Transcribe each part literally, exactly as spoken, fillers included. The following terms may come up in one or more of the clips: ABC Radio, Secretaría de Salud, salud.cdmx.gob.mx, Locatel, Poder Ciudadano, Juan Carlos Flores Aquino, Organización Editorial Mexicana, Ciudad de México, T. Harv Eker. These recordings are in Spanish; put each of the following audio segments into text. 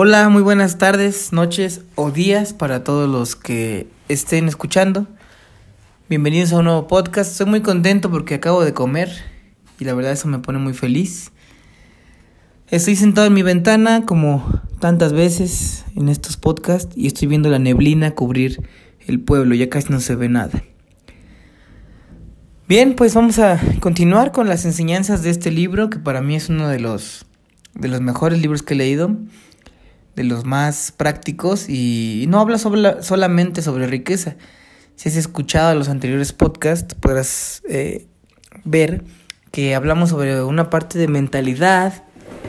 Hola, muy buenas tardes, noches o días para todos los que estén escuchando. Bienvenidos a un nuevo podcast. Estoy muy contento porque acabo de comer y la verdad eso me pone muy feliz. Estoy sentado en mi ventana como tantas veces en estos podcasts y estoy viendo la neblina cubrir el pueblo, ya casi no se ve nada. Bien, pues vamos a continuar con las enseñanzas de este libro que para mí es uno de los, de los mejores libros que he leído, de los más prácticos, y no habla sobre la, solamente sobre riqueza. Si has escuchado los anteriores podcasts, podrás eh, ver que hablamos sobre una parte de mentalidad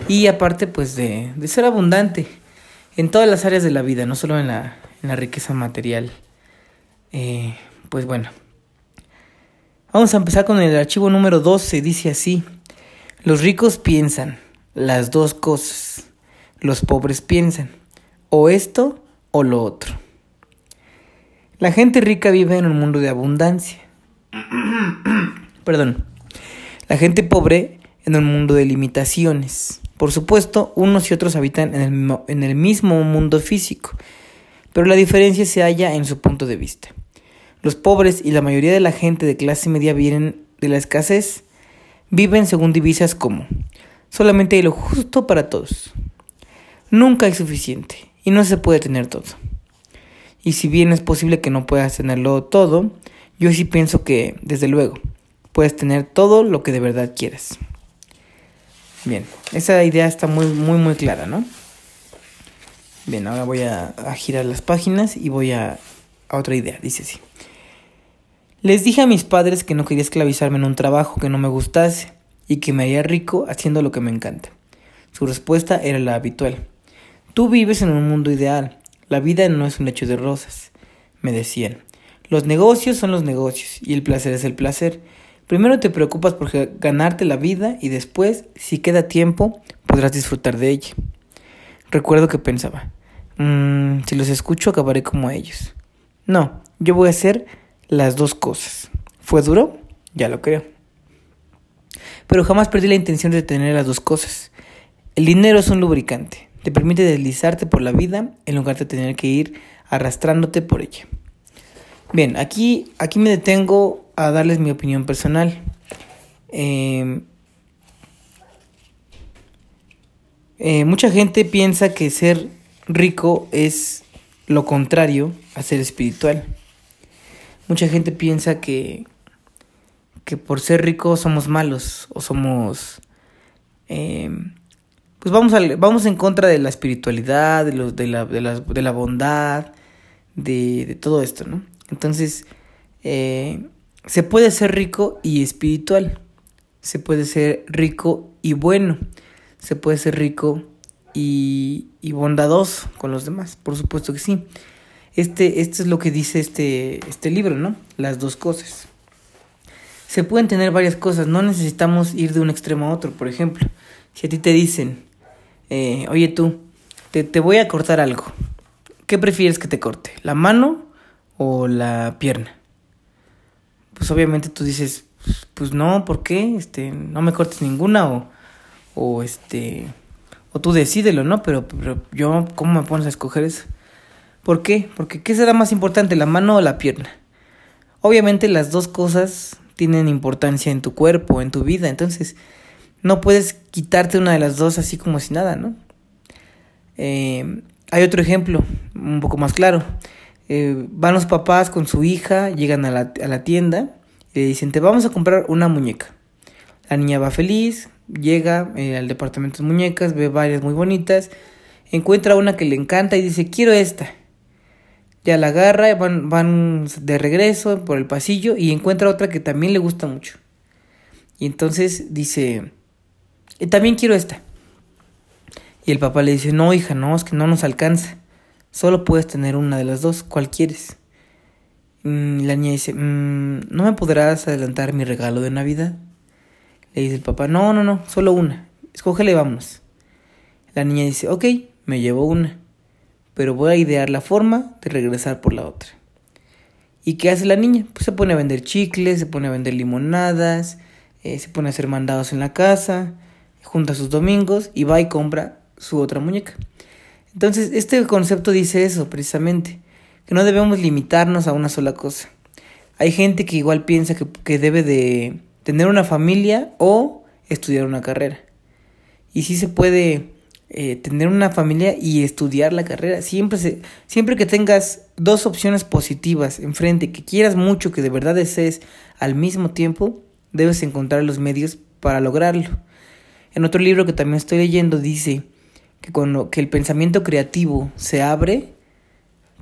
y aparte pues de, de ser abundante en todas las áreas de la vida, no solo en la, en la riqueza material. Eh, pues bueno, vamos a empezar con el archivo número doce, dice así: los ricos piensan las dos cosas. Los pobres piensan o esto o lo otro. La gente rica vive en un mundo de abundancia. Perdón. La gente pobre en un mundo de limitaciones. Por supuesto, unos y otros habitan en el mismo, en el mismo mundo físico, pero la diferencia se halla en su punto de vista. Los pobres y la mayoría de la gente de clase media vienen de la escasez, viven según divisas como: solamente hay lo justo para todos. Nunca hay suficiente y no se puede tener todo. Y si bien es posible que no puedas tenerlo todo, yo sí pienso que, desde luego, puedes tener todo lo que de verdad quieras. Bien, esa idea está muy, muy, muy clara, ¿no? Bien, ahora voy a, a girar las páginas y voy a, a otra idea. Dice así: les dije a mis padres que no quería esclavizarme en un trabajo que no me gustase y que me haría rico haciendo lo que me encanta. Su respuesta era la habitual: tú vives en un mundo ideal, la vida no es un lecho de rosas. Me decían, los negocios son los negocios y el placer es el placer. Primero te preocupas por ganarte la vida y después, si queda tiempo, podrás disfrutar de ella. Recuerdo que pensaba, mmm, si los escucho acabaré como ellos. No, yo voy a hacer las dos cosas. ¿Fue duro? Ya lo creo. Pero jamás perdí la intención de tener las dos cosas. El dinero es un lubricante. Te permite deslizarte por la vida en lugar de tener que ir arrastrándote por ella. Bien, aquí, aquí me detengo a darles mi opinión personal. Eh, eh, mucha gente piensa que ser rico es lo contrario a ser espiritual. Mucha gente piensa que, que por ser rico somos malos o somos... Eh, Pues vamos a, vamos en contra de la espiritualidad, de los, de la, de la, de la bondad, de, de todo esto, ¿no? Entonces, eh, se puede ser rico y espiritual, se puede ser rico y bueno, se puede ser rico y, y bondadoso con los demás, por supuesto que sí. Este, esto es lo que dice este, este libro, ¿no? Las dos cosas. Se pueden tener varias cosas, no necesitamos ir de un extremo a otro. Por ejemplo, si a ti te dicen, eh, oye tú, te, te voy a cortar algo. ¿Qué prefieres que te corte? ¿La mano o la pierna? Pues obviamente tú dices, pues, pues no, ¿por qué? Este, no me cortes ninguna o, o este, o tú decídelo, ¿no? Pero, pero yo, ¿cómo me pones a escoger eso? ¿Por qué? Porque ¿qué será más importante, la mano o la pierna? Obviamente las dos cosas tienen importancia en tu cuerpo, en tu vida, entonces... no puedes quitarte una de las dos así como si nada, ¿no? Eh, hay otro ejemplo, un poco más claro. Eh, van los papás con su hija, llegan a la, a la tienda y le dicen, te vamos a comprar una muñeca. La niña va feliz, llega eh, al departamento de muñecas, ve varias muy bonitas, encuentra una que le encanta y dice, quiero esta. Ya la agarra, van, van de regreso por el pasillo y encuentra otra que también le gusta mucho. Y entonces dice... también quiero esta. Y el papá le dice, no hija, no, es que no nos alcanza. Solo puedes tener una de las dos, ¿cuál quieres? Y la niña dice, mmm, ¿no me podrás adelantar mi regalo de Navidad? Le dice el papá, no, no, no, solo una. Escógele, vámonos. La niña dice, ok, me llevo una. Pero voy a idear la forma de regresar por la otra. ¿Y qué hace la niña? Pues se pone a vender chicles, se pone a vender limonadas, eh, se pone a hacer mandados en la casa... junta sus domingos y va y compra su otra muñeca. Entonces, este concepto dice eso precisamente, que no debemos limitarnos a una sola cosa. Hay gente que igual piensa que, que debe de tener una familia o estudiar una carrera. Y sí se puede eh, tener una familia y estudiar la carrera. Siempre, se, siempre que tengas dos opciones positivas enfrente, que quieras mucho, que de verdad desees al mismo tiempo, debes encontrar los medios para lograrlo. En otro libro que también estoy leyendo dice que, cuando, que el pensamiento creativo se abre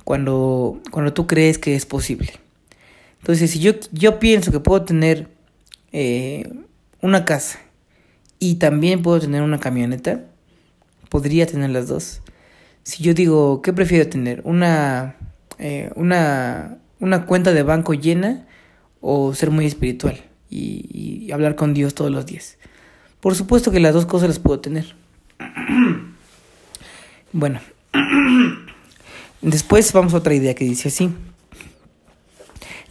cuando, cuando tú crees que es posible. Entonces, si yo, yo pienso que puedo tener eh, una casa y también puedo tener una camioneta, podría tener las dos. Si yo digo, ¿qué prefiero tener? ¿Una, eh, una, una cuenta de banco llena o ser muy espiritual y, y hablar con Dios todos los días? Por supuesto que las dos cosas las puedo tener. Bueno, después vamos a otra idea que dice así.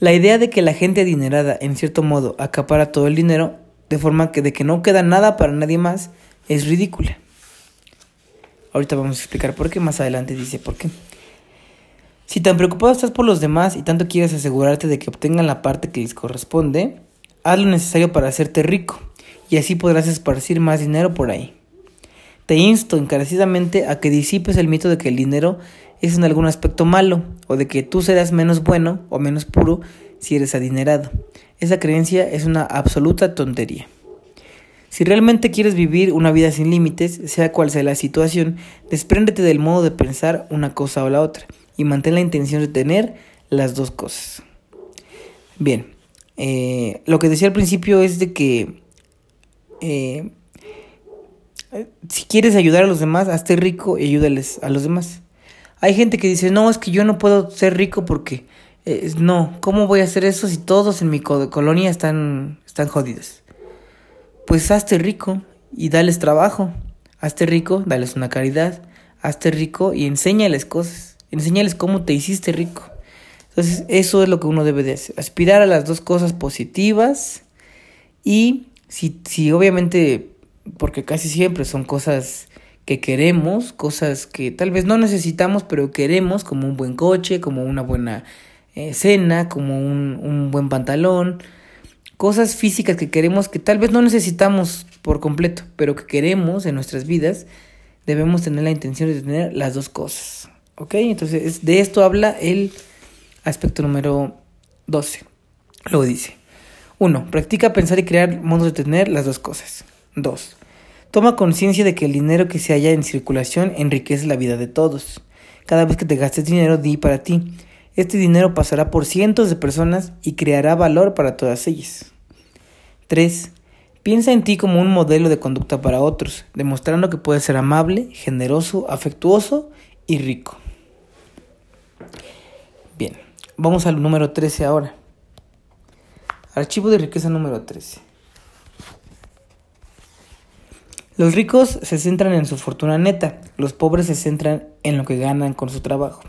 La idea de que la gente adinerada, en cierto modo, acapara todo el dinero, de forma que de que no queda nada para nadie más, es ridícula. Ahorita vamos a explicar por qué, más adelante dice por qué. Si tan preocupado estás por los demás y tanto quieres asegurarte de que obtengan la parte que les corresponde, haz lo necesario para hacerte rico, y así podrás esparcir más dinero por ahí. Te insto encarecidamente a que disipes el mito de que el dinero es en algún aspecto malo, o de que tú serás menos bueno o menos puro si eres adinerado. Esa creencia es una absoluta tontería. Si realmente quieres vivir una vida sin límites, sea cual sea la situación, despréndete del modo de pensar una cosa o la otra, y mantén la intención de tener las dos cosas. Bien, eh, lo que decía al principio es de que eh, si quieres ayudar a los demás, hazte rico y ayúdales a los demás. Hay gente que dice, no, es que yo no puedo ser rico porque... Eh, no, ¿cómo voy a hacer eso si todos en mi co- colonia están, están jodidos? Pues hazte rico y dales trabajo. Hazte rico, dales una caridad. Hazte rico y enséñales cosas. Enséñales cómo te hiciste rico. Entonces, eso es lo que uno debe de hacer. Aspirar a las dos cosas positivas. Y si, si obviamente, porque casi siempre son cosas que queremos, cosas que tal vez no necesitamos, pero queremos, como un buen coche, como una buena eh, cena, como un, un buen pantalón, cosas físicas que queremos, que tal vez no necesitamos por completo, pero que queremos en nuestras vidas, debemos tener la intención de tener las dos cosas, ¿ok? Entonces, de esto habla el aspecto número doce, luego dice, uno, practica pensar y crear modos de tener las dos cosas. Dos, toma conciencia de que el dinero que se halla en circulación enriquece la vida de todos. Cada vez que te gastes dinero, di para ti. Este dinero pasará por cientos de personas y creará valor para todas ellas. tres. Piensa en ti como un modelo de conducta para otros, demostrando que puedes ser amable, generoso, afectuoso y rico. Bien, vamos al número trece ahora. Archivo de riqueza número trece. Los ricos se centran en su fortuna neta, los pobres se centran en lo que ganan con su trabajo.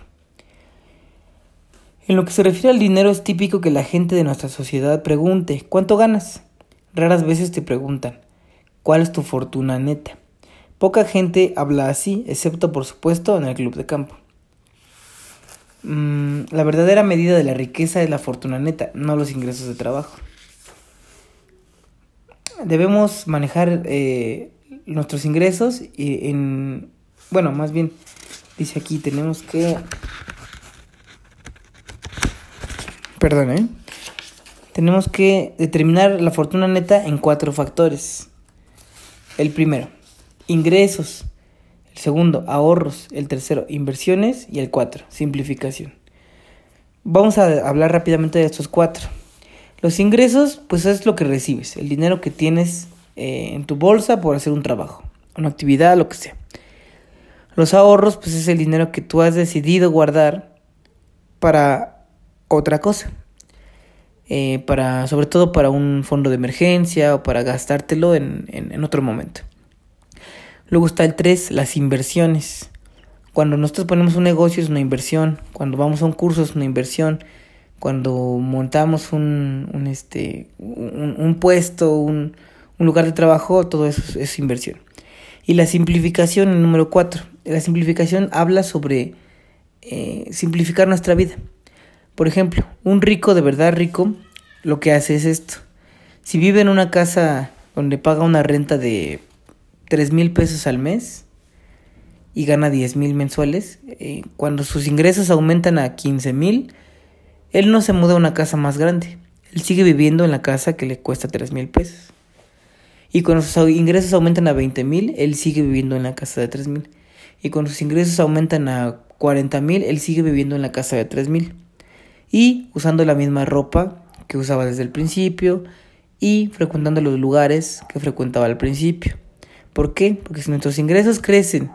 En lo que se refiere al dinero, es típico que la gente de nuestra sociedad pregunte, ¿cuánto ganas? Raras veces te preguntan, ¿cuál es tu fortuna neta? Poca gente habla así, excepto por supuesto en el club de campo. Mm, la verdadera medida de la riqueza es la fortuna neta, no los ingresos de trabajo. Debemos manejar... Eh, nuestros ingresos y en... Bueno, más bien, dice aquí, tenemos que... Perdón, ¿eh? Tenemos que determinar la fortuna neta en cuatro factores. El primero, ingresos. El segundo, ahorros. El tercero, inversiones. Y el cuatro, simplificación. Vamos a hablar rápidamente de estos cuatro. Los ingresos, pues es lo que recibes, el dinero que tienes en tu bolsa por hacer un trabajo, una actividad, lo que sea. Los ahorros, pues es el dinero que tú has decidido guardar para otra cosa, eh, para, sobre todo para un fondo de emergencia o para gastártelo en, en, en otro momento. Luego está el tres, las inversiones. Cuando nosotros ponemos un negocio es una inversión, cuando vamos a un curso es una inversión, cuando montamos un, un, este, un, un puesto, un... un lugar de trabajo, todo eso es, es inversión. Y la simplificación, el número cuatro. La simplificación habla sobre eh, simplificar nuestra vida. Por ejemplo, un rico, de verdad rico, lo que hace es esto. Si vive en una casa donde paga una renta de tres mil pesos al mes y gana diez mil mensuales, eh, cuando sus ingresos aumentan a quince mil, él no se muda a una casa más grande. Él sigue viviendo en la casa que le cuesta tres mil pesos. Y cuando sus ingresos aumentan a veinte mil, él sigue viviendo en la casa de tres mil. Y cuando sus ingresos aumentan a cuarenta mil, él sigue viviendo en la casa de tres mil. Y usando la misma ropa que usaba desde el principio y frecuentando los lugares que frecuentaba al principio. ¿Por qué? Porque si nuestros ingresos crecen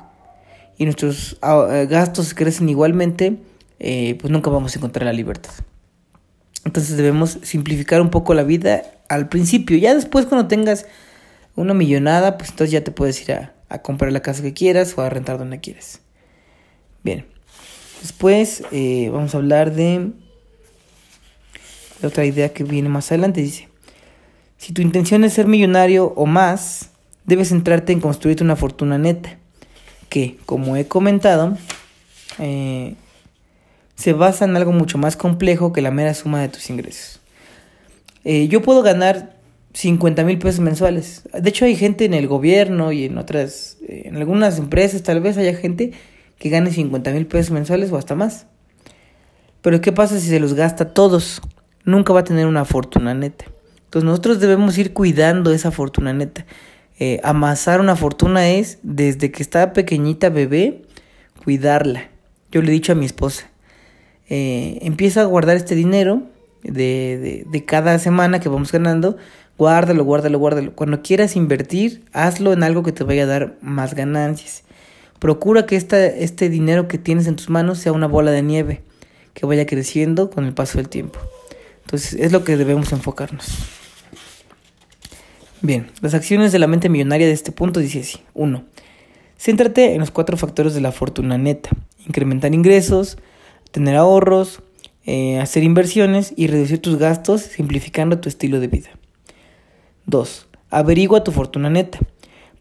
y nuestros gastos crecen igualmente, eh, pues nunca vamos a encontrar la libertad. Entonces debemos simplificar un poco la vida al principio. Ya después, cuando tengas una millonada, pues entonces ya te puedes ir a, a comprar la casa que quieras o a rentar donde quieras. Bien. Después eh, vamos a hablar de la otra idea que viene más adelante. Dice, si tu intención es ser millonario o más, debes centrarte en construirte una fortuna neta, que, como he comentado, eh, se basa en algo mucho más complejo que la mera suma de tus ingresos. Eh, yo puedo ganar cincuenta mil pesos mensuales. De hecho, hay gente en el gobierno y en otras, eh, en algunas empresas tal vez haya gente que gane cincuenta mil pesos mensuales o hasta más. Pero ¿qué pasa si se los gasta todos? Nunca va a tener una fortuna neta. Entonces nosotros debemos ir cuidando esa fortuna neta. Eh, amasar una fortuna es, desde que está pequeñita bebé, cuidarla. Yo le he dicho a mi esposa, eh, empieza a guardar este dinero de, de, de cada semana que vamos ganando. Guárdalo, guárdalo, guárdalo. Cuando quieras invertir, hazlo en algo que te vaya a dar más ganancias. Procura que esta, este dinero que tienes en tus manos sea una bola de nieve que vaya creciendo con el paso del tiempo. Entonces, es lo que debemos enfocarnos. Bien, las acciones de la mente millonaria de este punto dice así. uno. Céntrate en los cuatro factores de la fortuna neta. Incrementar ingresos, tener ahorros, eh, hacer inversiones y reducir tus gastos, simplificando tu estilo de vida. dos. Averigua tu fortuna neta.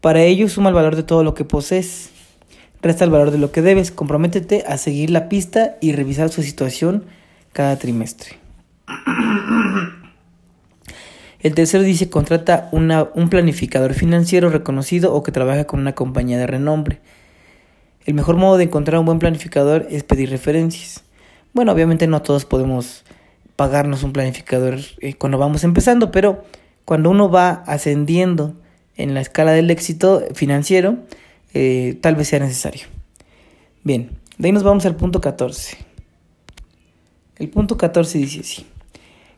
Para ello, suma el valor de todo lo que posees. Resta el valor de lo que debes. Comprométete a seguir la pista y revisar su situación cada trimestre. El tercero dice, contrata una, un planificador financiero reconocido o que trabaje con una compañía de renombre. El mejor modo de encontrar un buen planificador es pedir referencias. Bueno, obviamente no todos podemos pagarnos un planificador eh, cuando vamos empezando, pero cuando uno va ascendiendo en la escala del éxito financiero, eh, tal vez sea necesario. Bien, de ahí nos vamos al punto catorce. El punto catorce dice así.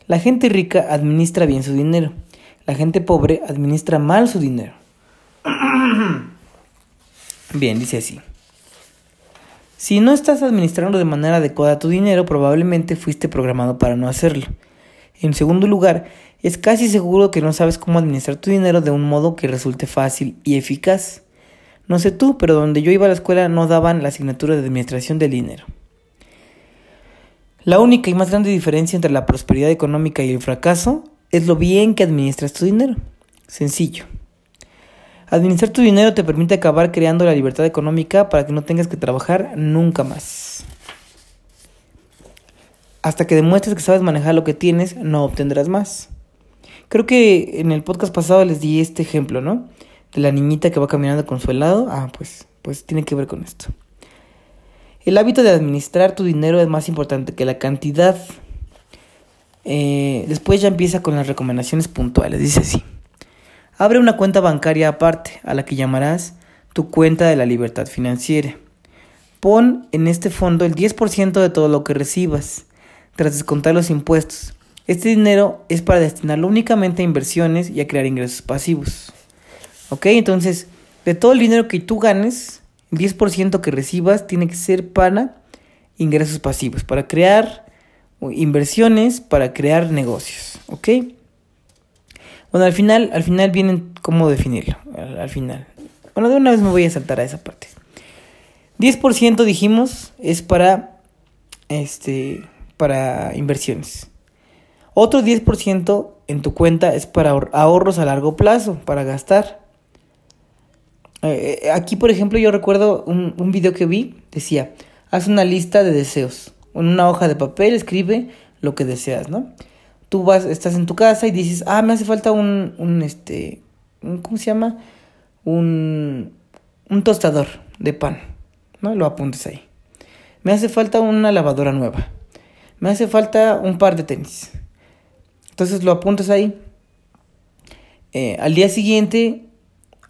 La gente rica administra bien su dinero. La gente pobre administra mal su dinero. Bien, dice así. Si no estás administrando de manera adecuada tu dinero, probablemente fuiste programado para no hacerlo. En segundo lugar, es casi seguro que no sabes cómo administrar tu dinero de un modo que resulte fácil y eficaz. No sé tú, pero donde yo iba a la escuela no daban la asignatura de administración del dinero. La única y más grande diferencia entre la prosperidad económica y el fracaso es lo bien que administras tu dinero. Sencillo. Administrar tu dinero te permite acabar creando la libertad económica para que no tengas que trabajar nunca más. Hasta que demuestres que sabes manejar lo que tienes, no obtendrás más. Creo que en el podcast pasado les di este ejemplo, ¿no? De la niñita que va caminando con su helado. Ah, pues, pues tiene que ver con esto. El hábito de administrar tu dinero es más importante que la cantidad. Eh, después ya empieza con las recomendaciones puntuales. Dice así. Abre una cuenta bancaria aparte, a la que llamarás tu cuenta de la libertad financiera. Pon en este fondo el diez por ciento de todo lo que recibas, tras descontar los impuestos. Este dinero es para destinarlo únicamente a inversiones y a crear ingresos pasivos. ¿Ok? Entonces, de todo el dinero que tú ganes, el diez por ciento que recibas tiene que ser para ingresos pasivos, para crear inversiones, para crear negocios. ¿Ok? Bueno, al final, al final vienen cómo definirlo. Al, al final. Bueno, de una vez me voy a saltar a esa parte. diez por ciento dijimos es para... Este... para inversiones. Otro diez por ciento en tu cuenta es para ahorros a largo plazo, para gastar. Eh, aquí, por ejemplo, yo recuerdo un, un video que vi, decía, haz una lista de deseos. En una hoja de papel escribe lo que deseas, ¿no? Tú vas, estás en tu casa y dices, ah, me hace falta un, un este, un, ¿cómo se llama? Un, un tostador de pan, ¿no? Lo apuntas ahí. Me hace falta una lavadora nueva. Me hace falta un par de tenis. Entonces lo apuntas ahí. Eh, al día siguiente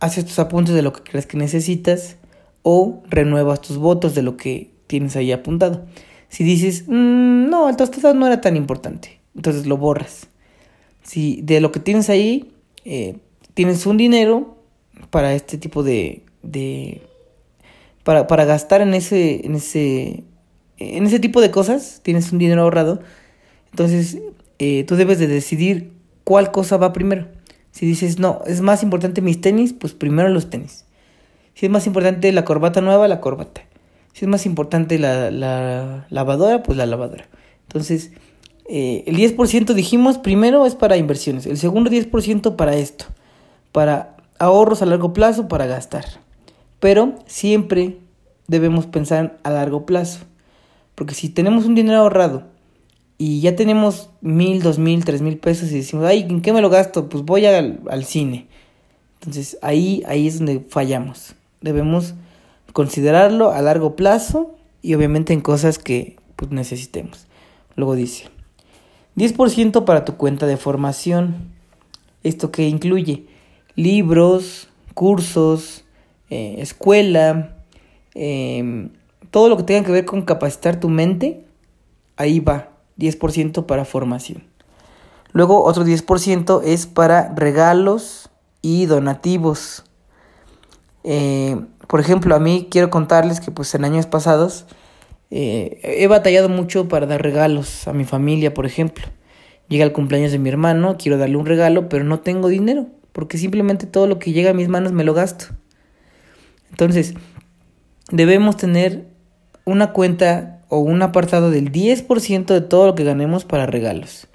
haces tus apuntes de lo que crees que necesitas o renuevas tus votos de lo que tienes ahí apuntado. Si dices, mmm, no, el tostador no era tan importante, entonces lo borras. Si de lo que tienes ahí, eh, tienes un dinero para este tipo de... de para, para gastar en ese, en ese... en ese tipo de cosas, tienes un dinero ahorrado. Entonces, eh, tú debes de decidir cuál cosa va primero. Si dices, no, es más importante mis tenis, pues primero los tenis. Si es más importante la corbata nueva, la corbata. Si es más importante la, la lavadora, pues la lavadora. Entonces, eh, el diez por ciento dijimos, primero es para inversiones. El segundo diez por ciento para esto, para ahorros a largo plazo, para gastar. Pero siempre debemos pensar a largo plazo. Porque si tenemos un dinero ahorrado y ya tenemos mil, dos mil, tres mil pesos y decimos, ay, ¿en qué me lo gasto? Pues voy al, al cine. Entonces, ahí, ahí es donde fallamos. Debemos considerarlo a largo plazo y obviamente en cosas que pues, necesitemos. Luego dice, diez por ciento para tu cuenta de formación. ¿Esto qué incluye? Libros, cursos, eh, escuela, eh, todo lo que tenga que ver con capacitar tu mente, ahí va, diez por ciento para formación. Luego otro diez por ciento es para regalos y donativos. Eh, por ejemplo, a mí quiero contarles que pues en años pasados eh, he batallado mucho para dar regalos a mi familia, por ejemplo. Llega el cumpleaños de mi hermano, quiero darle un regalo, pero no tengo dinero, porque simplemente todo lo que llega a mis manos me lo gasto. Entonces, debemos tener una cuenta o un apartado del diez por ciento de todo lo que ganemos para regalos.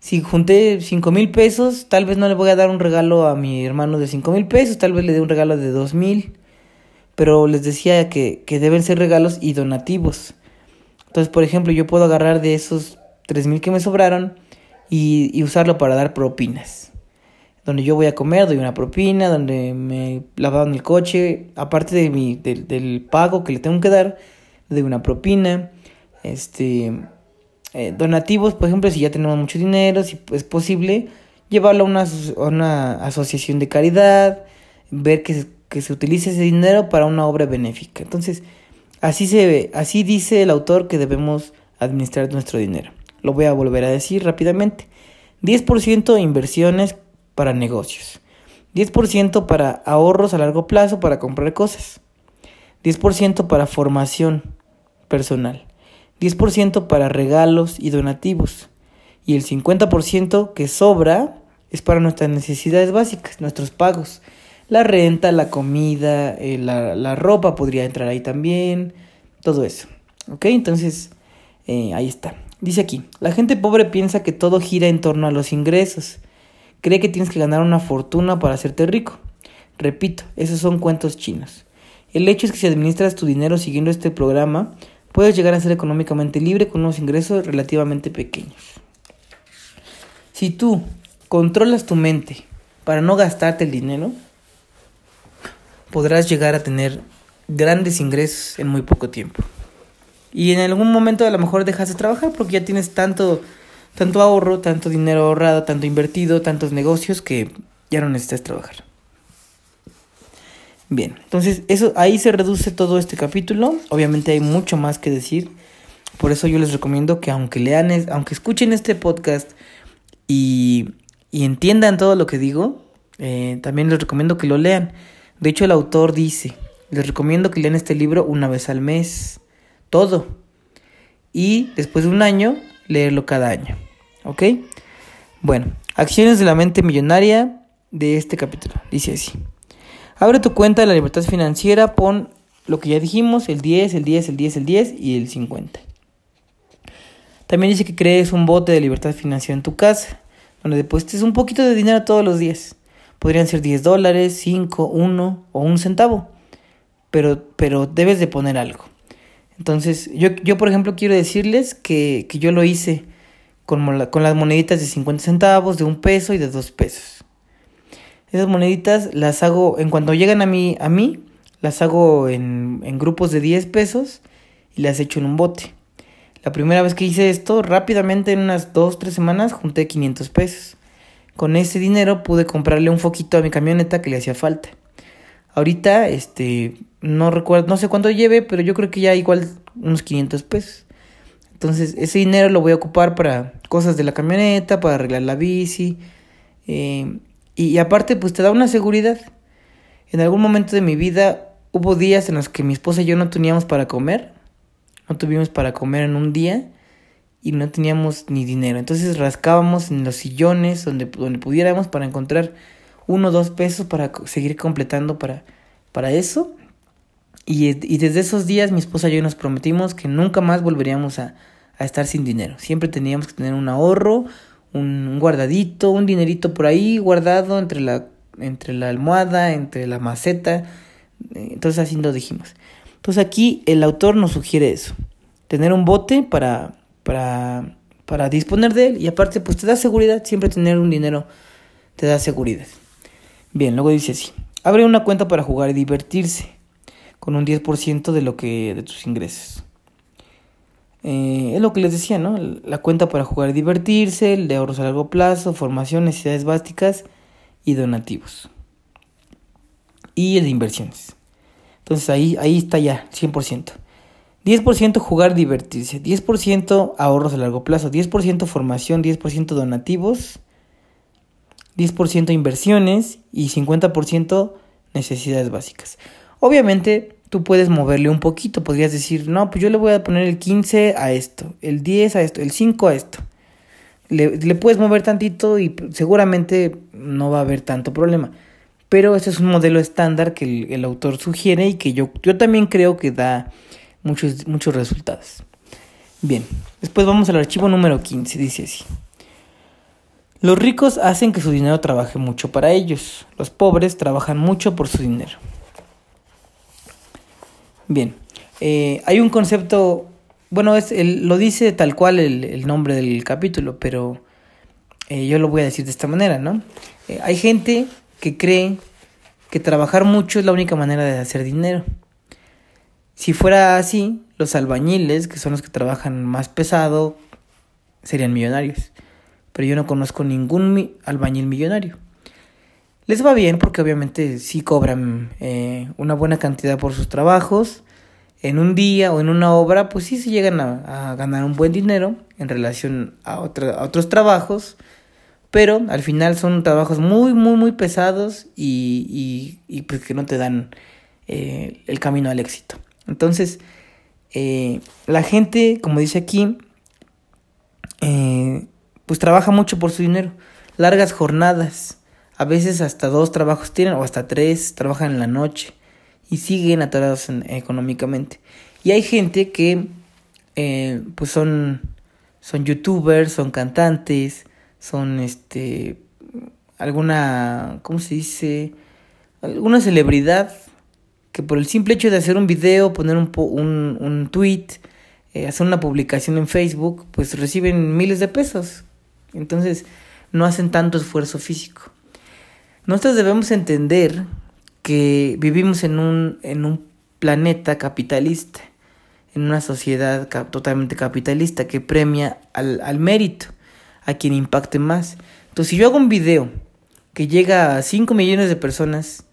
Si junté cinco mil pesos, tal vez no le voy a dar un regalo a mi hermano de cinco mil pesos, tal vez le dé un regalo de dos mil. Pero les decía que, que deben ser regalos y donativos. Entonces, por ejemplo, yo puedo agarrar de esos tres mil que me sobraron y, y usarlo para dar propinas. Donde yo voy a comer, doy una propina, donde me lavaron el coche, aparte de mi, de, del pago que le tengo que dar, le doy una propina. Este... Eh, donativos, por ejemplo, si ya tenemos mucho dinero, si es posible, llevarlo a una, aso- a una asociación de caridad, ver que se, que se utilice ese dinero para una obra benéfica. Entonces, así se ve, así dice el autor que debemos administrar nuestro dinero. Lo voy a volver a decir rápidamente. diez por ciento inversiones para negocios. diez por ciento para ahorros a largo plazo para comprar cosas. diez por ciento para formación personal. diez por ciento para regalos y donativos. Y el cincuenta por ciento que sobra es para nuestras necesidades básicas, nuestros pagos. La renta, la comida, eh, la, la ropa podría entrar ahí también. Todo eso. ¿Ok? Entonces, eh, ahí está. Dice aquí, la gente pobre piensa que todo gira en torno a los ingresos. Cree que tienes que ganar una fortuna para hacerte rico. Repito, esos son cuentos chinos. El hecho es que si administras tu dinero siguiendo este programa, puedes llegar a ser económicamente libre con unos ingresos relativamente pequeños. Si tú controlas tu mente para no gastarte el dinero, podrás llegar a tener grandes ingresos en muy poco tiempo. Y en algún momento a lo mejor dejas de trabajar porque ya tienes tanto, tanto ahorro, tanto dinero ahorrado, tanto invertido, tantos negocios que ya no necesitas trabajar. Bien, entonces eso ahí se reduce todo este capítulo. Obviamente hay mucho más que decir. Por eso yo les recomiendo que aunque lean, es, aunque escuchen este podcast y, y entiendan todo lo que digo, eh, también les recomiendo que lo lean. De hecho, el autor dice, les recomiendo que lean este libro una vez al mes, todo. Y después de un año, leerlo cada año. ¿Ok? Bueno, acciones de la mente millonaria de este capítulo. Dice así. Abre tu cuenta de la libertad financiera, pon lo que ya dijimos, el diez, el diez, el diez, el diez y el cincuenta. También dice que crees un bote de libertad financiera en tu casa, donde deposites un poquito de dinero todos los días. podrían ser diez dólares, cinco, uno o un centavo, pero, pero debes de poner algo. Entonces, yo, yo por ejemplo quiero decirles que, que yo lo hice con, la, con las moneditas de cincuenta centavos, de un peso y de dos pesos. Esas moneditas las hago, en cuanto llegan a mí, a mí las hago en, en grupos de diez pesos y las echo en un bote. La primera vez que hice esto, rápidamente en unas dos, tres semanas junté quinientos pesos. Con ese dinero pude comprarle un foquito a mi camioneta que le hacía falta. Ahorita, este, no recuerdo, no sé cuánto lleve, pero yo creo que ya igual unos quinientos pesos. Entonces, ese dinero lo voy a ocupar para cosas de la camioneta, para arreglar la bici. Eh, y, y aparte, pues te da una seguridad. En algún momento de mi vida hubo días en los que mi esposa y yo no teníamos para comer. No tuvimos para comer en un día y no teníamos ni dinero. Entonces rascábamos en los sillones donde, donde pudiéramos para encontrar uno o dos pesos para seguir completando para, para eso. Y, y desde esos días mi esposa y yo nos prometimos que nunca más volveríamos a, a estar sin dinero. Siempre teníamos que tener un ahorro, un, un guardadito, un dinerito por ahí guardado entre la, entre la almohada, entre la maceta. Entonces así lo dijimos. Entonces aquí el autor nos sugiere eso, tener un bote para, para, para disponer de él, y aparte pues te da seguridad, siempre tener un dinero te da seguridad. Bien, luego dice así, abre una cuenta para jugar y divertirse, con un diez por ciento de, lo que, de tus ingresos. Eh, es lo que les decía, ¿no? La cuenta para jugar y divertirse, el de ahorros a largo plazo, formación, necesidades básicas y donativos. Y el de inversiones. Entonces ahí, ahí está ya, cien por ciento. diez por ciento jugar, divertirse. diez por ciento ahorros a largo plazo. diez por ciento formación, diez por ciento donativos. diez por ciento inversiones y cincuenta por ciento necesidades básicas. Obviamente tú puedes moverle un poquito. Podrías decir, no, pues yo le voy a poner el quince a esto, el diez a esto, el cinco a esto. Le, le puedes mover tantito y seguramente no va a haber tanto problema. Pero ese es un modelo estándar que el, el autor sugiere y que yo, yo también creo que da muchos, muchos resultados. Bien, después vamos al archivo número quince, dice así. Los ricos hacen que su dinero trabaje mucho para ellos. Los pobres trabajan mucho por su dinero. Bien, eh, hay un concepto, bueno, es el, lo dice tal cual el, el nombre del capítulo, pero eh, yo lo voy a decir de esta manera, ¿no? Eh, hay gente que cree que trabajar mucho es la única manera de hacer dinero. Si fuera así, los albañiles, que son los que trabajan más pesado, serían millonarios. Pero yo no conozco ningún mi- albañil millonario. Les va bien porque obviamente sí cobran eh, una buena cantidad por sus trabajos. En un día o en una obra, pues sí se llegan a, a ganar un buen dinero en relación a, otra, a otros trabajos. Pero al final son trabajos muy, muy, muy pesados y, y, y pues que no te dan eh, el camino al éxito. Entonces, eh, la gente, como dice aquí, eh, pues trabaja mucho por su dinero. Largas jornadas, a veces hasta dos trabajos tienen o hasta tres, trabajan en la noche y siguen atorados en, económicamente. Y hay gente que eh, pues son, son youtubers, son cantantes, son este alguna ¿cómo se dice? alguna celebridad que por el simple hecho de hacer un video, poner un po, un, un tweet, eh, hacer una publicación en Facebook, pues reciben miles de pesos. Entonces no hacen tanto esfuerzo físico. Nosotros debemos entender que vivimos en un en un planeta capitalista, en una sociedad cap- totalmente capitalista que premia al, al mérito, a quien impacte más. Entonces, si yo hago un video que llega a cinco millones de personas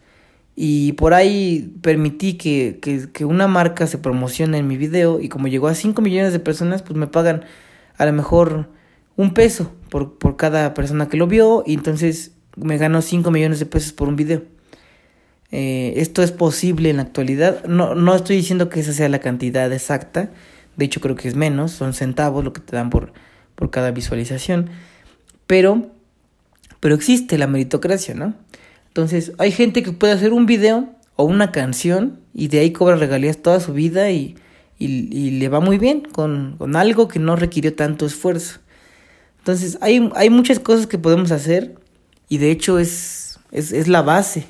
y por ahí permití que, que, que una marca se promocione en mi video, y como llegó a cinco millones de personas, pues me pagan a lo mejor un peso por, por cada persona que lo vio, y entonces me gano cinco millones de pesos por un video. Eh, esto es posible en la actualidad. No, no estoy diciendo que esa sea la cantidad exacta. De hecho, creo que es menos. Son centavos lo que te dan por... por cada visualización, pero, pero existe la meritocracia, ¿no? Entonces, hay gente que puede hacer un video o una canción y de ahí cobra regalías toda su vida y, y, y le va muy bien con, con algo que no requirió tanto esfuerzo. Entonces, hay, hay muchas cosas que podemos hacer y de hecho es, es, es la base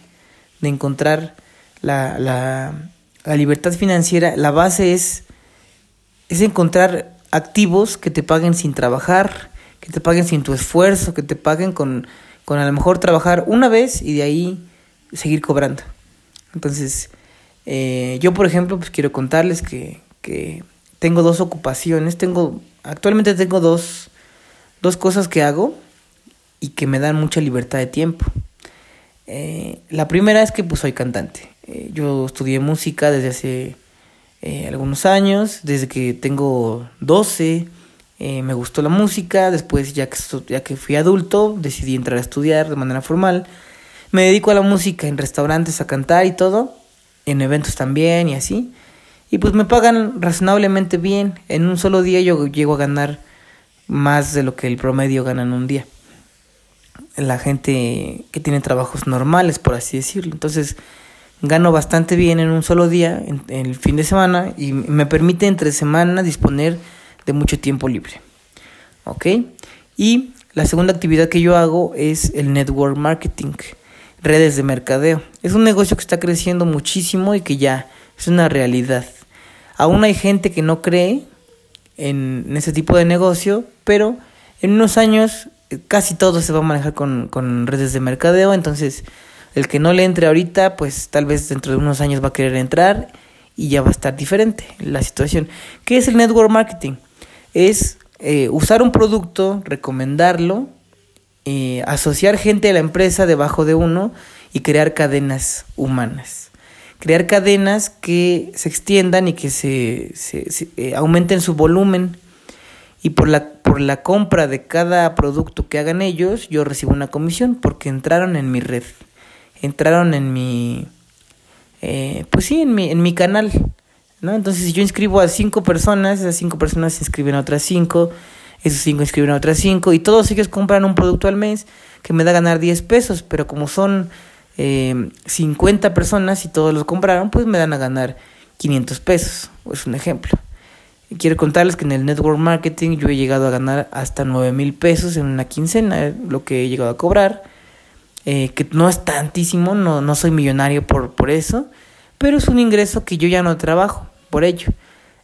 de encontrar la, la, la libertad financiera. La base es, es encontrar activos que te paguen sin trabajar, que te paguen sin tu esfuerzo, que te paguen con, con a lo mejor trabajar una vez y de ahí seguir cobrando. Entonces, eh, yo por ejemplo, pues quiero contarles que, que tengo dos ocupaciones, tengo actualmente tengo dos, dos cosas que hago y que me dan mucha libertad de tiempo. Eh, la primera es que pues soy cantante. Eh, yo estudié música desde hace eh, algunos años, desde que tengo doce, eh, me gustó la música. Después, ya que, ya que fui adulto, decidí entrar a estudiar de manera formal. Me dedico a la música en restaurantes, a cantar y todo, en eventos también y así. Y pues me pagan razonablemente bien. En un solo día yo llego a ganar más de lo que el promedio gana en un día. La gente que tiene trabajos normales, por así decirlo. Entonces, gano bastante bien en un solo día, en, en el fin de semana, y me permite entre semana disponer de mucho tiempo libre. ¿Ok? Y la segunda actividad que yo hago es el network marketing, redes de mercadeo. Es un negocio que está creciendo muchísimo y que ya es una realidad. Aún hay gente que no cree en, en ese tipo de negocio, pero en unos años casi todo se va a manejar con, con redes de mercadeo. Entonces, el que no le entre ahorita, pues tal vez dentro de unos años va a querer entrar y ya va a estar diferente la situación. ¿Qué es el network marketing? Es eh, usar un producto, recomendarlo, eh, asociar gente a la empresa debajo de uno y crear cadenas humanas. Crear cadenas que se extiendan y que se, se, se eh, aumenten su volumen. Y por la por la compra de cada producto que hagan ellos, yo recibo una comisión porque entraron en mi red, entraron en mi, eh, pues sí, en mi en mi canal, ¿no? Entonces, si yo inscribo a cinco personas, esas cinco personas se inscriben a otras cinco, esos cinco inscriben a otras cinco, y todos ellos compran un producto al mes que me da a ganar diez pesos, pero como son eh, cincuenta personas y todos los compraron, pues me dan a ganar quinientos pesos, es un ejemplo. Quiero contarles que en el network marketing yo he llegado a ganar hasta nueve mil pesos en una quincena, lo que he llegado a cobrar, eh, que no es tantísimo, no, no soy millonario por, por eso, pero es un ingreso que yo ya no trabajo por ello.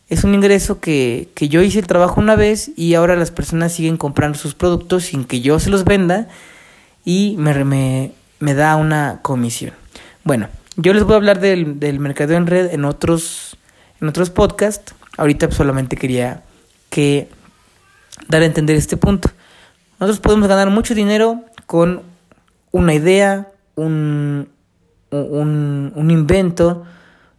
Es un ingreso que, que yo hice el trabajo una vez y ahora las personas siguen comprando sus productos sin que yo se los venda y me, me, me da una comisión. Bueno, yo les voy a hablar del, del mercadeo en red en otros, en otros podcasts. Ahorita solamente quería que dar a entender este punto. Nosotros podemos ganar mucho dinero con una idea, un, un, un invento.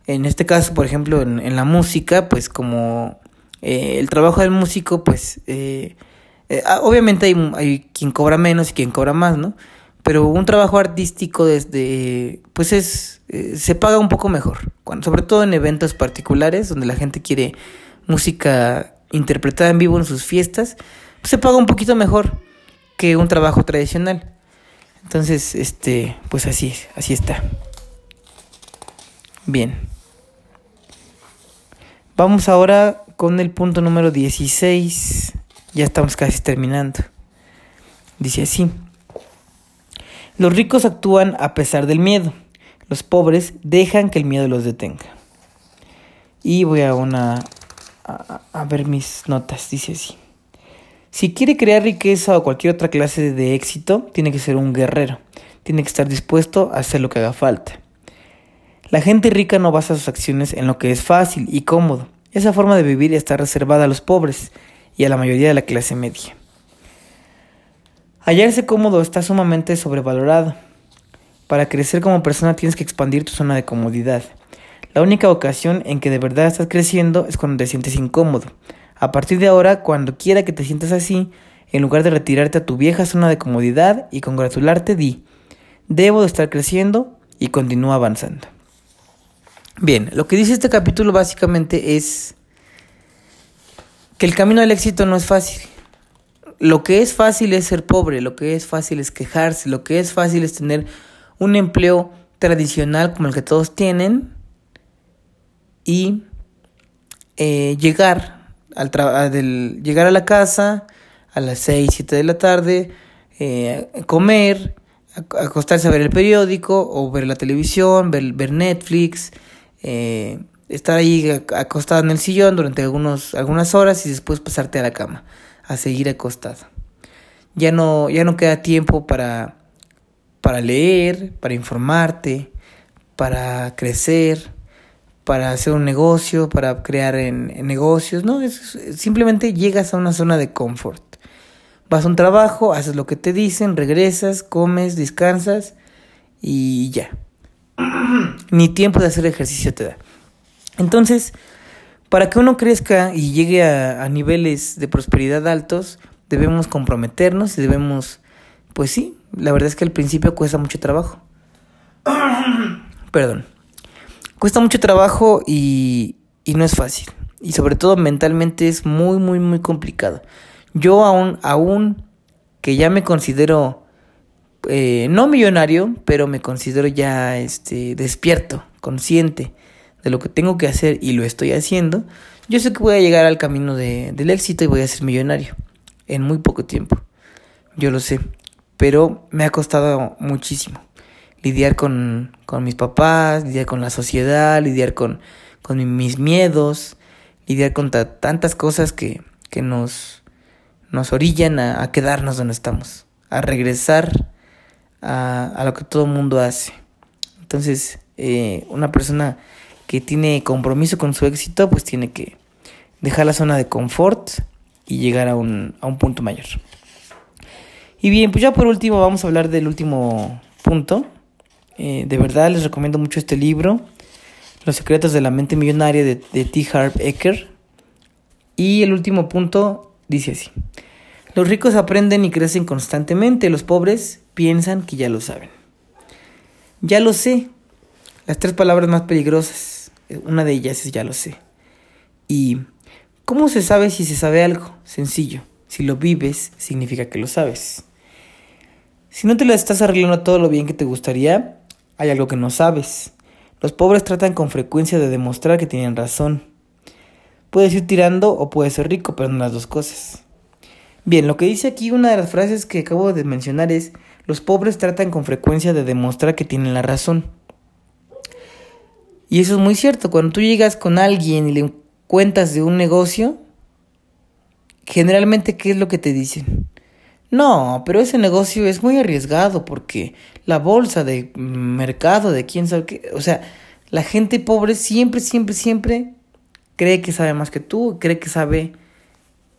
En este caso, por ejemplo, en, en la música, pues como eh, el trabajo del músico, pues eh, eh, obviamente hay, hay quien cobra menos y quien cobra más, ¿no? Pero un trabajo artístico desde, pues es eh, se paga un poco mejor, cuando, sobre todo en eventos particulares donde la gente quiere música interpretada en vivo en sus fiestas, pues se paga un poquito mejor que un trabajo tradicional. Entonces, este, pues así, así está. Bien. Vamos ahora con el punto número dieciséis. Ya estamos casi terminando. Dice así: los ricos actúan a pesar del miedo. Los pobres dejan que el miedo los detenga. Y voy a una a, a ver mis notas. Dice así: si quiere crear riqueza o cualquier otra clase de éxito, tiene que ser un guerrero. Tiene que estar dispuesto a hacer lo que haga falta. La gente rica no basa sus acciones en lo que es fácil y cómodo. Esa forma de vivir está reservada a los pobres y a la mayoría de la clase media. Hallarse cómodo está sumamente sobrevalorado. Para crecer como persona tienes que expandir tu zona de comodidad. La única ocasión en que de verdad estás creciendo es cuando te sientes incómodo. A partir de ahora, cuando quiera que te sientas así, en lugar de retirarte a tu vieja zona de comodidad y congratularte, di: debo de estar creciendo, y continúa avanzando. Bien, lo que dice este capítulo básicamente es que el camino al éxito no es fácil. Lo que es fácil es ser pobre, lo que es fácil es quejarse, lo que es fácil es tener un empleo tradicional como el que todos tienen y eh, llegar, al tra- a del, llegar a la casa a las seis, siete de la tarde, eh, comer, acostarse a ver el periódico o ver la televisión, ver, ver Netflix, eh, estar ahí acostado en el sillón durante algunos, algunas horas y después pasarte a la cama, a seguir acostado. Ya no, ya no queda tiempo para, para leer, para informarte, para crecer, para hacer un negocio, para crear en, en negocios. No, es, simplemente llegas a una zona de confort. Vas a un trabajo, haces lo que te dicen, regresas, comes, descansas y ya. Ni tiempo de hacer ejercicio te da. Entonces, para que uno crezca y llegue a, a niveles de prosperidad altos, debemos comprometernos y debemos, pues sí, la verdad es que al principio cuesta mucho trabajo. Perdón. Cuesta mucho trabajo y, y no es fácil. Y sobre todo mentalmente es muy, muy, muy complicado. Yo aún, aún que ya me considero, eh, no millonario, pero me considero ya este despierto, consciente de lo que tengo que hacer y lo estoy haciendo, yo sé que voy a llegar al camino de, del éxito y voy a ser millonario en muy poco tiempo. Yo lo sé, pero me ha costado muchísimo lidiar con, con mis papás, lidiar con la sociedad, lidiar con, con mis miedos, lidiar con t- tantas cosas que, que nos... Nos orillan a, a quedarnos donde estamos, a regresar a, a lo que todo el mundo hace. Entonces, eh, una persona que tiene compromiso con su éxito, pues tiene que dejar la zona de confort y llegar a un, a un punto mayor. Y bien, pues ya por último vamos a hablar del último punto. Eh, de verdad les recomiendo mucho este libro, Los secretos de la mente millonaria de, de T. Harv Eker. Y el último punto dice así: los ricos aprenden y crecen constantemente, los pobres piensan que ya lo saben. Ya lo sé. Las tres palabras más peligrosas, una de ellas es ya lo sé. ¿Y cómo se sabe si se sabe algo? Sencillo, si lo vives, significa que lo sabes. Si no te lo estás arreglando todo lo bien que te gustaría, hay algo que no sabes. Los pobres tratan con frecuencia de demostrar que tienen razón. Puedes ir tirando o puedes ser rico, pero no las dos cosas. Bien, lo que dice aquí, una de las frases que acabo de mencionar es: los pobres tratan con frecuencia de demostrar que tienen la razón. Y eso es muy cierto. Cuando tú llegas con alguien y le cuentas de un negocio, generalmente, ¿qué es lo que te dicen? No, pero ese negocio es muy arriesgado porque la bolsa de mercado de quién sabe qué. O sea, la gente pobre siempre, siempre, siempre cree que sabe más que tú, cree que sabe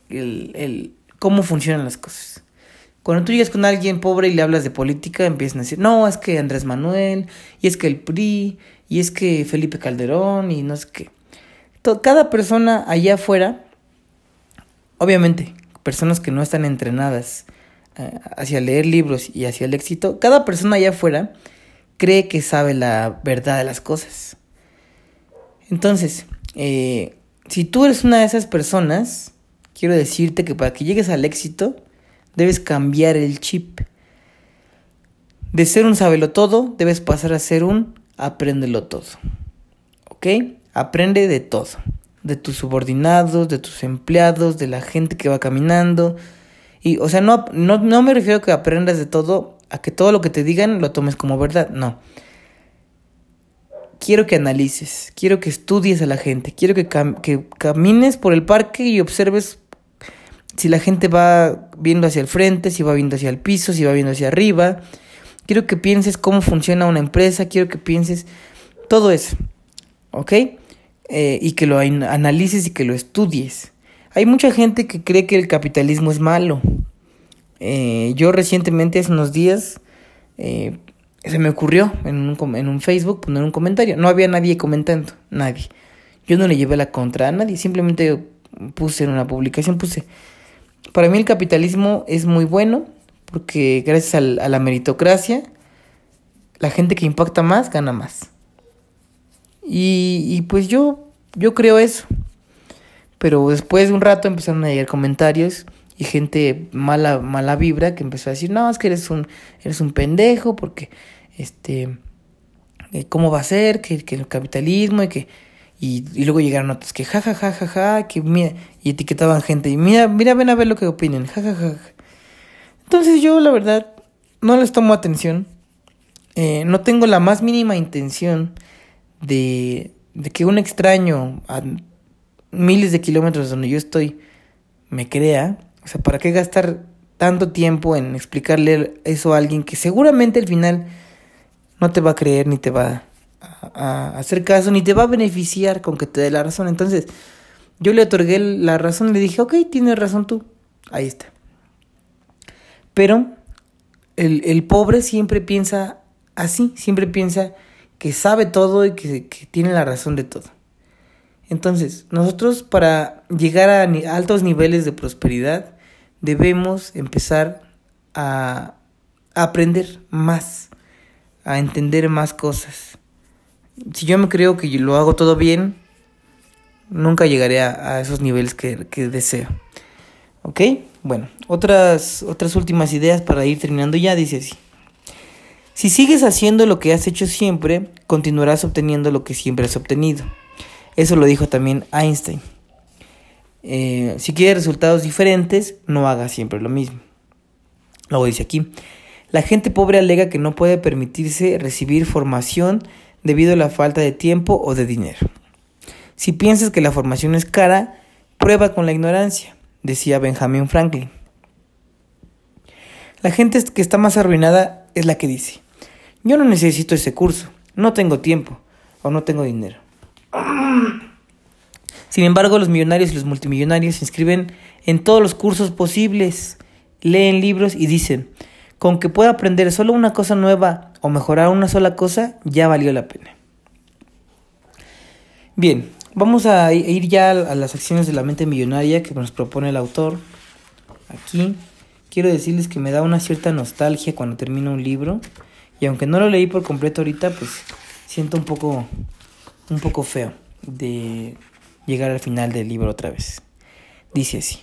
el, el cómo funcionan las cosas. Cuando tú llegas con alguien pobre y le hablas de política, empiezan a decir, no, es que Andrés Manuel, y es que el P R I, y es que Felipe Calderón, y no sé qué. Todo, cada persona allá afuera, obviamente, personas que no están entrenadas eh, hacia leer libros y hacia el éxito, cada persona allá afuera cree que sabe la verdad de las cosas. Entonces, Eh, si tú eres una de esas personas, quiero decirte que para que llegues al éxito, debes cambiar el chip. De ser un sábelo todo, debes pasar a ser un apréndelo todo. ¿Ok? Aprende de todo. De tus subordinados, de tus empleados, de la gente que va caminando. Y, o sea, no, no, no me refiero a que aprendas de todo, a que todo lo que te digan lo tomes como verdad. No. Quiero que analices, quiero que estudies a la gente, quiero que, cam- que camines por el parque y observes si la gente va viendo hacia el frente, si va viendo hacia el piso, si va viendo hacia arriba. Quiero que pienses cómo funciona una empresa, quiero que pienses todo eso, ¿ok? Eh, y que lo analices y que lo estudies. Hay mucha gente que cree que el capitalismo es malo. Eh, yo recientemente, hace unos días, Eh, se me ocurrió en un, en un Facebook poner un comentario. No había nadie comentando, nadie. Yo no le llevé la contra a nadie, simplemente puse en una publicación, puse... Para mí el capitalismo es muy bueno porque gracias al, a la meritocracia, la gente que impacta más gana más. Y, y pues yo, yo creo eso. Pero después de un rato empezaron a llegar comentarios y gente mala, mala vibra que empezó a decir, no, es que eres un, eres un pendejo porque... Este, ¿cómo va a ser? Que, que el capitalismo y que... Y, y luego llegaron otros que ja, ja, ja, ja, ja, que mira, y etiquetaban gente, y mira, mira, ven a ver lo que opinen, ja, ja, ja, ja. Entonces yo, la verdad, no les tomo atención, eh, no tengo la más mínima intención de, de que un extraño a miles de kilómetros donde yo estoy me crea. O sea, ¿para qué gastar tanto tiempo en explicarle eso a alguien que seguramente al final no te va a creer, ni te va a, a hacer caso, ni te va a beneficiar con que te dé la razón? Entonces yo le otorgué la razón, le dije, ok, tienes razón tú, ahí está. Pero el, el pobre siempre piensa así, siempre piensa que sabe todo y que, que tiene la razón de todo. Entonces, nosotros para llegar a ni- altos niveles de prosperidad debemos empezar a, a aprender más, a entender más cosas. Si yo me creo que lo hago todo bien, nunca llegaré a, a esos niveles que, que deseo. ¿Ok? Bueno, otras, otras últimas ideas para ir terminando ya, dice así. Si sigues haciendo lo que has hecho siempre, continuarás obteniendo lo que siempre has obtenido. Eso lo dijo también Einstein. Eh, si quieres resultados diferentes, no hagas siempre lo mismo. Luego dice aquí, la gente pobre alega que no puede permitirse recibir formación debido a la falta de tiempo o de dinero. Si piensas que la formación es cara, prueba con la ignorancia, decía Benjamin Franklin. La gente que está más arruinada es la que dice, yo no necesito ese curso, no tengo tiempo o no tengo dinero. Sin embargo, los millonarios y los multimillonarios se inscriben en todos los cursos posibles, leen libros y dicen, con que pueda aprender solo una cosa nueva o mejorar una sola cosa, ya valió la pena. Bien, vamos a ir ya a las acciones de la mente millonaria que nos propone el autor. Aquí quiero decirles que me da una cierta nostalgia cuando termino un libro, y aunque no lo leí por completo ahorita, pues siento un poco, un poco feo de llegar al final del libro otra vez. Dice así,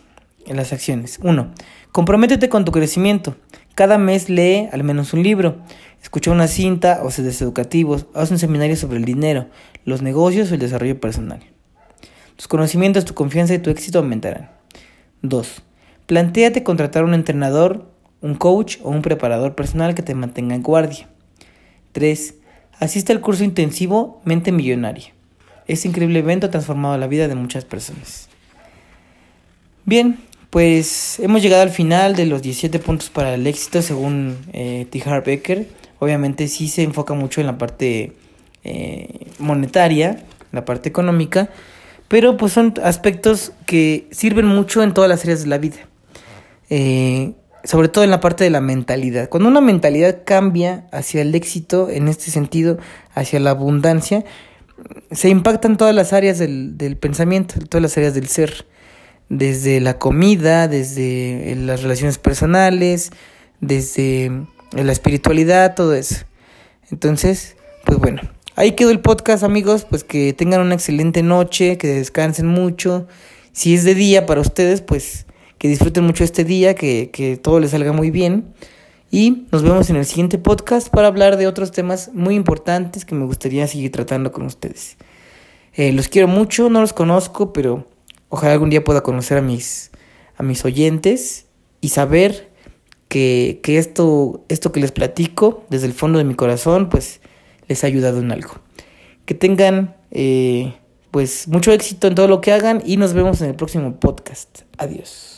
en las acciones. uno. Comprométete con tu crecimiento. Cada mes lee al menos un libro. Escucha una cinta o sedes educativos, haz un seminario sobre el dinero, los negocios o el desarrollo personal. Tus conocimientos, tu confianza y tu éxito aumentarán. dos. Plantéate contratar un entrenador, un coach o un preparador personal que te mantenga en guardia. tres. Asiste al curso intensivo Mente Millonaria. Este increíble evento ha transformado la vida de muchas personas. Bien, pues hemos llegado al final de los diecisiete puntos para el éxito según eh, T. Harv Eker. Obviamente sí se enfoca mucho en la parte eh, monetaria, la parte económica, pero pues son aspectos que sirven mucho en todas las áreas de la vida, eh, sobre todo en la parte de la mentalidad. Cuando una mentalidad cambia hacia el éxito, en este sentido, hacia la abundancia, se impactan todas las áreas del, del pensamiento, todas las áreas del ser, desde la comida, desde las relaciones personales, desde la espiritualidad, todo eso. Entonces, pues bueno, ahí quedó el podcast, amigos. Pues que tengan una excelente noche, que descansen mucho. Si es de día para ustedes, pues que disfruten mucho este día, que, que todo les salga muy bien. Y nos vemos en el siguiente podcast para hablar de otros temas muy importantes que me gustaría seguir tratando con ustedes. Eh, los quiero mucho, no los conozco, pero ojalá algún día pueda conocer a mis, a mis oyentes y saber que, que esto, esto que les platico desde el fondo de mi corazón, pues les ha ayudado en algo. Que tengan eh, pues mucho éxito en todo lo que hagan y nos vemos en el próximo podcast. Adiós.